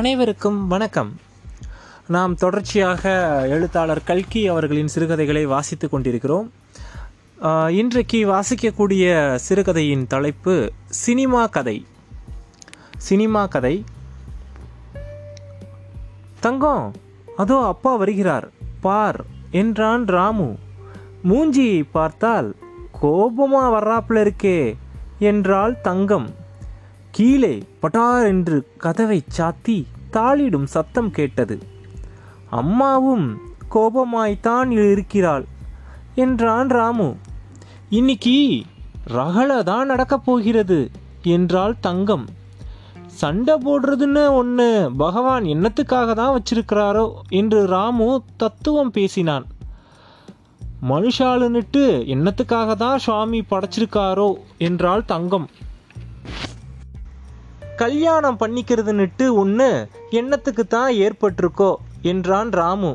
அனைவருக்கும் வணக்கம். நாம் தொடர்ச்சியாக எழுத்தாளர் கல்கி அவர்களின் சிறுகதைகளை வாசித்து கொண்டிருக்கிறோம். இன்றைக்கு வாசிக்கக்கூடிய சிறுகதையின் தலைப்பு சினிமா கதை. தங்கம், அதோ அப்பா வருகிறார் பார் என்றான் ராமு. மூஞ்சியை பார்த்தால் கோபமா வர்றாப்புல இருக்கே என்றாள் தங்கம். கீழே பட்டார் என்று கதவை சாத்தி தாளிடும் சத்தம் கேட்டது. அம்மாவும் கோபமாய்த்தான் இருக்கிறாள் என்றான் ராமு. இன்னைக்கு ரகலதான் நடக்கப் போகிறது என்றாள் தங்கம். சண்டை போடுறதுன்னு ஒன்று பகவான் என்னத்துக்காக தான் வச்சிருக்கிறாரோ என்று ராமு தத்துவம் பேசினான். மனுஷாளுன்னுட்டு என்னத்துக்காக தான் சுவாமி படைச்சிருக்காரோ என்றாள் தங்கம். கல்யாணம் பண்ணிக்கிறதுன்னுட்டு ஒன்று எண்ணத்துக்கு தான் ஏற்பட்டிருக்கோ என்றான் ராமு.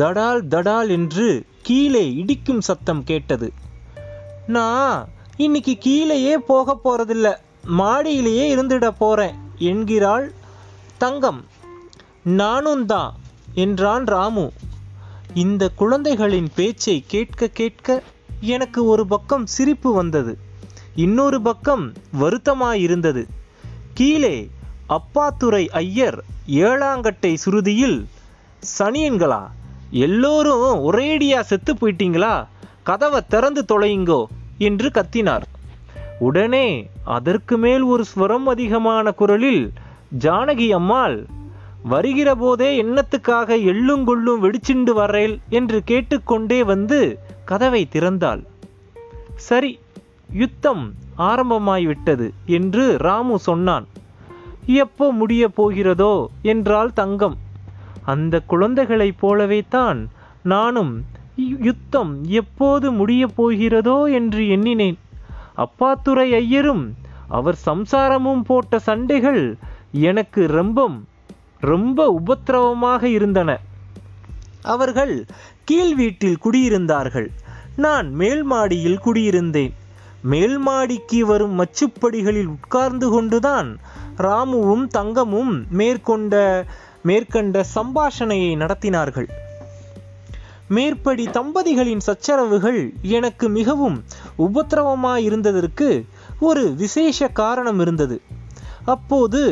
தடால் தடால் என்று கீழே இடிக்கும் சத்தம் கேட்டது. நான் இன்னைக்கு கீழேயே போக போறதில்ல, மாடியிலேயே இருந்துட போறேன் என்கிறாள் தங்கம். நானும் தான் என்றான் ராமு. இந்த குழந்தைகளின் பேச்சை கேட்க கேட்க எனக்கு ஒரு பக்கம் சிரிப்பு வந்தது, இன்னொரு பக்கம் வருத்தமாயிருந்தது. கீழே அப்பாத்துரை ஐயர் ஏழாங்கட்டை சுருதியில், சனியன்களா எல்லோரும் ஒரேடியா செத்து போயிட்டீங்களா, கதவை திறந்து தொலையுங்கோ என்று கத்தினார். உடனே அதற்கு மேல் ஒரு ஸ்வரம் அதிகமான குரலில் ஜானகி அம்மாள், வருகிற போதே எண்ணத்துக்காக எள்ளுங்கொள்ளும் வெடிச்சுண்டு வரேல் என்று கேட்டுக்கொண்டே வந்து கதவை திறந்தாள். சரி, யுத்தம் ஆரம்பமாய்விட்டது என்று ராமு சொன்னான். எப்போ முடிய போகிறதோ என்றாள் தங்கம். அந்த குழந்தைகளைப் போலவே தான் நானும் யுத்தம் எப்போது முடிய போகிறதோ என்று எண்ணினேன். அப்பாத்துரை ஐயரும் அவர் சம்சாரமும் போட்ட சண்டைகள் எனக்கு ரொம்ப ரொம்ப உபத்திரவமாக இருந்தன. அவர்கள் கீழ் வீட்டில் குடியிருந்தார்கள், நான் மேல் மாடியில் குடியிருந்தேன். மேல்மாடிக்கு வரும் மச்சுப்படிகளில் உட்கார்ந்து கொண்டுதான் ராமுவும் தங்கமும் மேற்கண்ட சம்பாஷணையை நடத்தினார்கள். மேற்படி தம்பதிகளின் சச்சரவுகள் எனக்கு மிகவும் உபத்திரவமாயிருந்ததற்கு ஒரு விசேஷ காரணம் இருந்தது. அப்போது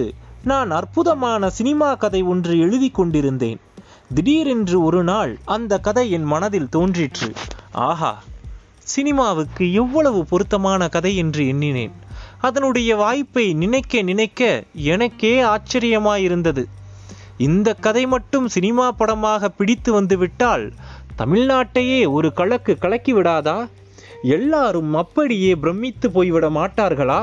நான் அற்புதமான சினிமா கதை ஒன்று எழுதி கொண்டிருந்தேன். திடீரென்று ஒரு நாள் அந்த கதை என் மனதில் தோன்றிற்று. ஆஹா, சினிமாவுக்கு எவ்வளவு பொருத்தமான கதை என்று எண்ணினேன். அதனுடைய வாய்ப்பை நினைக்க நினைக்க எனக்கே ஆச்சரியமாயிருந்தது. இந்த கதை மட்டும் சினிமா படமாக பிடித்து வந்துவிட்டால் தமிழ்நாட்டையே ஒரு கலக்கு கலக்கி விடாதா? எல்லாரும் அப்படியே பிரமித்து போய்விட மாட்டார்களா?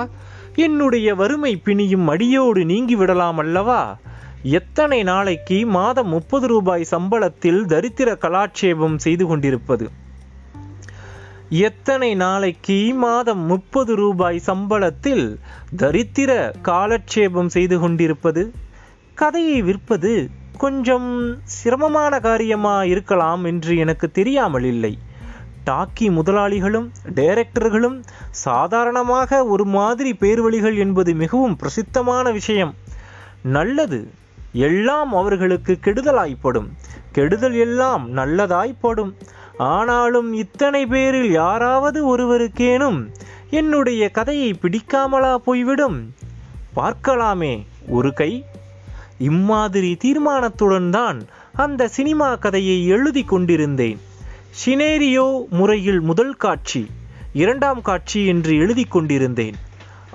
என்னுடைய வறுமை பிணியும் அடியோடு நீங்கி விடலாம் அல்லவா? எத்தனை நாளைக்கு மாதம் 30 ரூபாய் சம்பளத்தில் தரித்திர கலாட்சேபம் செய்து கொண்டிருப்பது? எத்தனை நாளைக்கு மாதம் 30 ரூபாய் சம்பளத்தில் தரித்திர காலட்சேபம் செய்து கொண்டிருப்பது? கதையை விற்பது கொஞ்சம் சிரமமான காரியமா இருக்கலாம் என்று எனக்கு தெரியாமல் இல்லை. டாக்கி முதலாளிகளும் டைரக்டர்களும் சாதாரணமாக ஒரு மாதிரி பேர்வழிகள் என்பது மிகவும் பிரசித்தமான விஷயம். நல்லது எல்லாம் அவர்களுக்கு கெடுதலாய்ப்படும், கெடுதல் எல்லாம் நல்லதாய்ப்படும். ஆனாலும் இத்தனை பேரில் யாராவது ஒருவருக்கேனும் என்னுடைய கதையை பிடிக்காமலா போய்விடும்? பார்க்கலாமே ஒரு கை. இம்மாதிரி தீர்மானத்துடன் தான் அந்த சினிமா கதையை எழுதி கொண்டிருந்தேன். சினேரியோ முறையில் முதல் காட்சி, இரண்டாம் காட்சி என்று எழுதி கொண்டிருந்தேன்.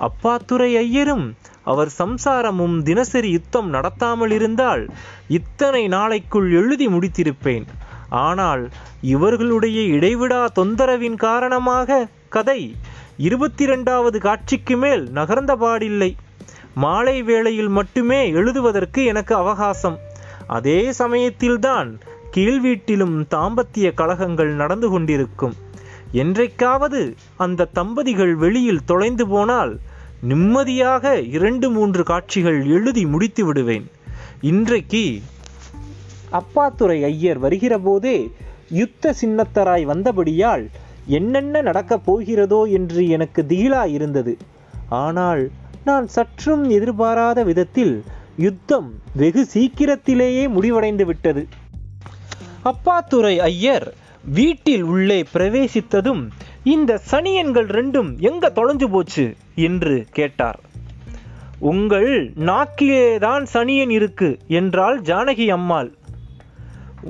அப்பாத்துரை ஐயரும் அவர் சம்சாரமும் தினசரி யுத்தம் நடத்தாமல் இருந்தால் இத்தனை நாளைக்குள் எழுதி முடித்திருப்பேன். ஆனால் இவர்களுடைய இடைவிடா தொந்தரவின் காரணமாக கதை 22வது காட்சிக்கு மேல் நகர்ந்தபாடில்லை. மாலை வேளையில் மட்டுமே எழுதுவதற்கு எனக்கு அவகாசம். அதே சமயத்தில்தான் கீழ்வீட்டிலும் தாம்பத்திய கலகங்கள் நடந்து கொண்டிருக்கும். என்றைக்காவது அந்த தம்பதிகள் வெளியில் தொலைந்து போனால் நிம்மதியாக 2-3 காட்சிகள் எழுதி முடித்து விடுவேன். இன்றைக்கு அப்பாத்துரை ஐயர் வருகிற போதே யுத்த சின்னத்தராய் வந்தபடியால் என்னென்ன நடக்கப் போகிறதோ என்று எனக்கு திகிலாயிருந்தது. ஆனால் நான் சற்றும் எதிர்பாராத விதத்தில் யுத்தம் வெகு சீக்கிரத்திலேயே முடிவடைந்து விட்டது. அப்பாத்துரை ஐயர் வீட்டில் உள்ளே பிரவேசித்ததும், இந்த சனியன்கள் ரெண்டும் எங்க தொலைஞ்சு போச்சு என்று கேட்டார். உங்கள் நாக்கிலேதான் சனியன் இருக்கு என்றாள் ஜானகி அம்மாள்.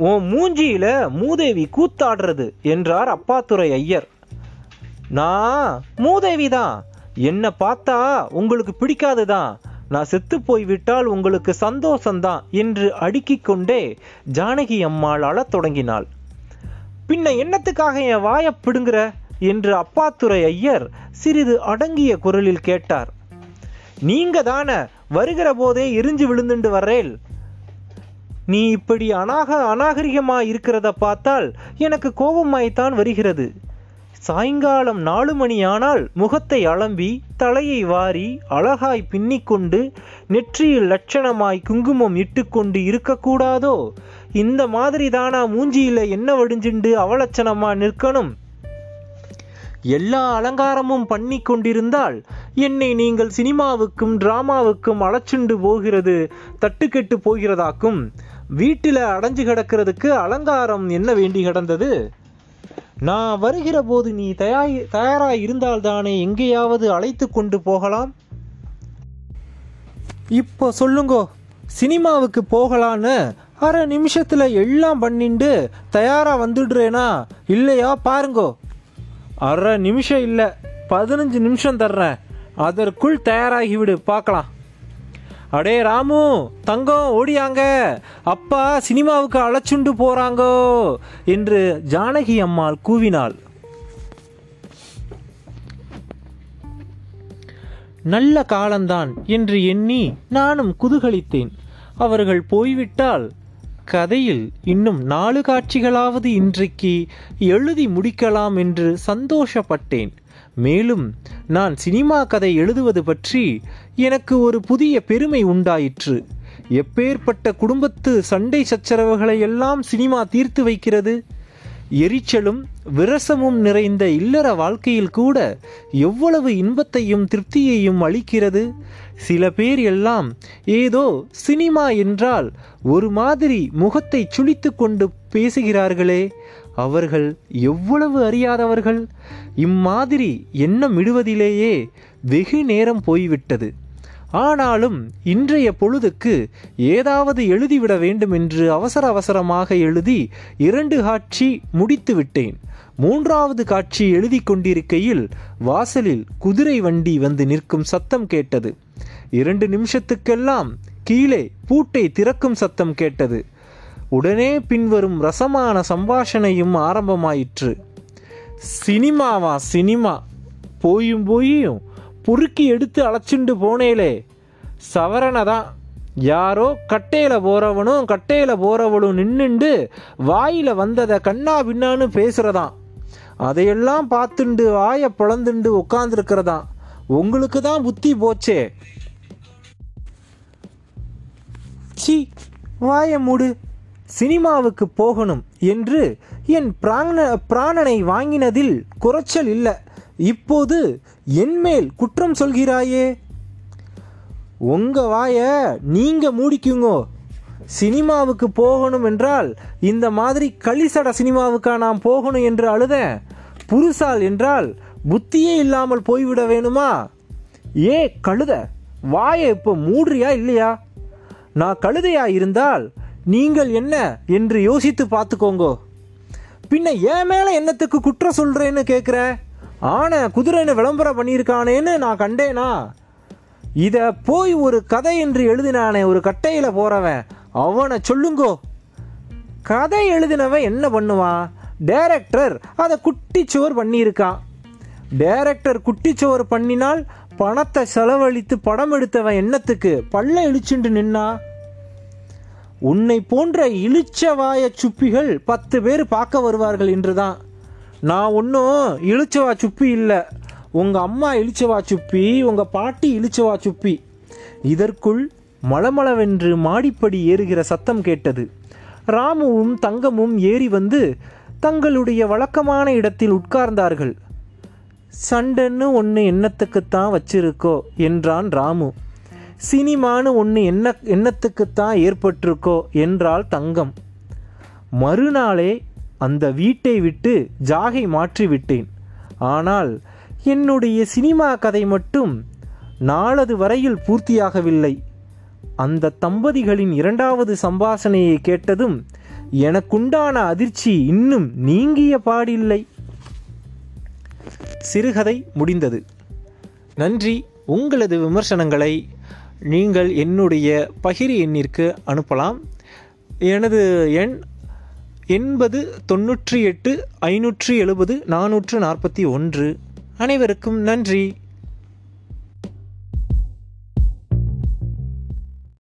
உன் மூஞ்சியில மூதேவி கூத்தாடுறது என்றார் அப்பாத்துரை ஐயர். நான் மூதேவிதான், என்னை பார்த்தா உங்களுக்கு பிடிக்காதுதான், நான் செத்து போய்விட்டால் உங்களுக்கு சந்தோஷம்தான் என்று அடுக்கிக் கொண்டே ஜானகி அம்மாள் அழத் தொடங்கினாள். பின்ன என்னத்துக்காக என் வாயை பிடுங்குற என்று அப்பாத்துரை ஐயர் சிறிது அடங்கிய குரலில் கேட்டார். நீங்க தானே வருகிற போதே எரிஞ்சு விழுந்துண்டு வர்றேல். நீ இப்படி அநாகரிகமா இருக்கிறத பார்த்தால் எனக்கு கோபமாய்த்தான் வருகிறது. சாயங்காலம் 4 மணி ஆனால் முகத்தை அலம்பி தலையை வாரி அழகாய் பின்னிக்கொண்டு நெற்றியில் லட்சணமாய் குங்குமம் இட்டுக்கொண்டு இருக்கக்கூடாதோ? இந்த மாதிரி தானா மூஞ்சியில என்ன வடிஞ்சுண்டு அவலட்சணமா நிற்கணும்? எல்லா அலங்காரமும் பண்ணி கொண்டிருந்தால் என்னை நீங்கள் சினிமாவுக்கும் டிராமாவுக்கும் அழைச்சுண்டு போகிறது தட்டுக்கெட்டு போகிறதாக்கும். வீட்டில் அடைஞ்சு கிடக்கிறதுக்கு அலங்காரம் என்ன வேண்டி கிடந்தது? நான் வருகிற போது நீ தயாராக இருந்தால்தானே எங்கேயாவது அழைத்து கொண்டு போகலாம். இப்போ சொல்லுங்கோ, சினிமாவுக்கு போகலான்னு 1/2 நிமிஷத்தில் எல்லாம் பண்ணிண்டு தயாராக வந்துடுறேனா இல்லையா பாருங்கோ. 1/2 நிமிஷம் இல்லை, 15 நிமிஷம் தர்றேன், அதற்குள் தயாராகிவிடு பார்க்கலாம். அடே ராமு தங்கம் ஓடியாங்க, அப்பா சினிமாவுக்கு அழைச்சுண்டு போறாங்கோ என்று ஜானகி அம்மாள் கூவினாள். நல்ல காலம்தான் என்று எண்ணி நானும் குதூகலித்தேன். அவர்கள் போய்விட்டால் கதையில் இன்னும் 4 காட்சிகளாவது இன்றைக்கு எழுதி முடிக்கலாம் என்று சந்தோஷப்பட்டேன். மேலும் நான் சினிமா கதை எழுதுவது பற்றி எனக்கு ஒரு புதிய பெருமை உண்டாயிற்று. எப்பேற்பட்ட குடும்பத்து சண்டை சச்சரவுகளை எல்லாம் சினிமா தீர்த்து வைக்கிறது. எரிச்சலும் விரசமும் நிறைந்த இல்லற வாழ்க்கையில் கூட எவ்வளவு இன்பத்தையும் திருப்தியையும் அளிக்கிறது. சில பேர் எல்லாம் ஏதோ சினிமா என்றால் ஒரு மாதிரி முகத்தை சுளித்து கொண்டு பேசுகிறார்களே, அவர்கள் எவ்வளவு அறியாதவர்கள். இம்மாதிரி எண்ணம் இடுவதிலேயே வெகு நேரம் போய்விட்டது. ஆனாலும் இன்றைய பொழுதுக்கு ஏதாவது எழுதிவிட வேண்டும் என்று அவசரமாக எழுதி 2 காட்சி முடித்து விட்டேன். 3வது காட்சி எழுதி கொண்டிருக்கையில் வாசலில் குதிரை வண்டி வந்து நிற்கும் சத்தம் கேட்டது. 2 நிமிஷத்துக்கெல்லாம் கீழே பூட்டை திறக்கும் சத்தம் கேட்டது. உடனே பின்வரும் ரசமான சம்பாஷணையும் ஆரம்பமாயிற்று. சினிமாவா சினிமா, போயும் பொறுக்கி எடுத்து அழைச்சுண்டு போனேலே சவரனை தான். யாரோ கட்டையில் போகிறவனும் நின்றுண்டு வாயில் வந்ததை கண்ணா பின்னான்னு பேசுகிறதான். அதையெல்லாம் பார்த்துண்டு வாயை பிளந்துண்டு உட்காந்துருக்கிறதான். உங்களுக்கு தான் புத்தி போச்சே. சி, வாயை மூடு, சினிமாவுக்கு போகணும் என்று என் பிராணனை வாங்கினதில் குறைச்சல் இல்லை, இப்போது என்மேல் குற்றம் சொல்கிறாயே. உங்க வாய நீங்க மூடிக்குங்கோ. சினிமாவுக்கு போகணும் என்றால் இந்த மாதிரி களிசட சினிமாவுக்கா நாம் போகணும் என்று அழுத? புருசால் என்றால் புத்தியே இல்லாமல் போய்விட வேணுமா? ஏ கழுத, வாயை இப்போ மூடுறியா இல்லையா? நான் கழுதையா இருந்தால் நீங்கள் என்ன என்று யோசித்து பார்த்துக்கோங்கோ. பின்ன என் மேலே என்னத்துக்கு குற்றம் சொல்கிறேன்னு கேட்குற? ஆனை குதிரைன்னு விளம்பரம் பண்ணியிருக்கானேன்னு நான் கண்டேனா? இதை போய் ஒரு கதை என்று எழுதினானே ஒரு கட்டையில் போகிறவன், அவனை சொல்லுங்கோ. கதை எழுதினவன் என்ன பண்ணுவான்? டைரக்டர் அதை குட்டிச்சோறு பண்ணியிருக்கான். டைரக்டர் குட்டிச்சோறு பண்ணினால் பணத்தை செலவழித்து படம் எடுத்தவன் என்னத்துக்கு பல்ல இழிச்சுண்டு நின்னா? உன்னை போன்ற இழிச்சவாய சுப்பிகள் 10 பேர் பார்க்க வருவார்கள் என்றுதான். நான் ஒன்றும் இழிச்சவா சுப்பி இல்லை. உங்கள் அம்மா இழிச்சவா சுப்பி, உங்கள் பாட்டி இழிச்சவா சுப்பி. இதற்குள் மளமளவென்று மாடிப்படி ஏறுகிற சத்தம் கேட்டது. ராமுவும் தங்கமும் ஏறி வந்து தங்களுடைய வழக்கமான இடத்தில் உட்கார்ந்தார்கள். சண்டைன்னு ஒன்று என்னத்துக்குத்தான் வச்சிருக்கோ என்றான் ராமு. சினிமானு ஒன்று எண்ணத்துக்குத்தான் ஏற்பட்டிருக்கோ என்றாள் தங்கம். மறுநாளே அந்த வீட்டை விட்டு ஜாகை மாற்றிவிட்டேன். ஆனால் என்னுடைய சினிமா கதை மட்டும் நாளது வரையில் பூர்த்தியாகவில்லை. அந்த தம்பதிகளின் இரண்டாவது சம்பாஷணையை கேட்டதும் எனக்குண்டான அதிர்ச்சி இன்னும் நீங்கிய பாடில்லை. சிறுகதை முடிந்தது. நன்றி. உங்களது விமர்சனங்களை நீங்கள் என்னுடைய பகிரி எண்ணிற்கு அனுப்பலாம். எனது எண் 8098 570 441. அனைவருக்கும் நன்றி.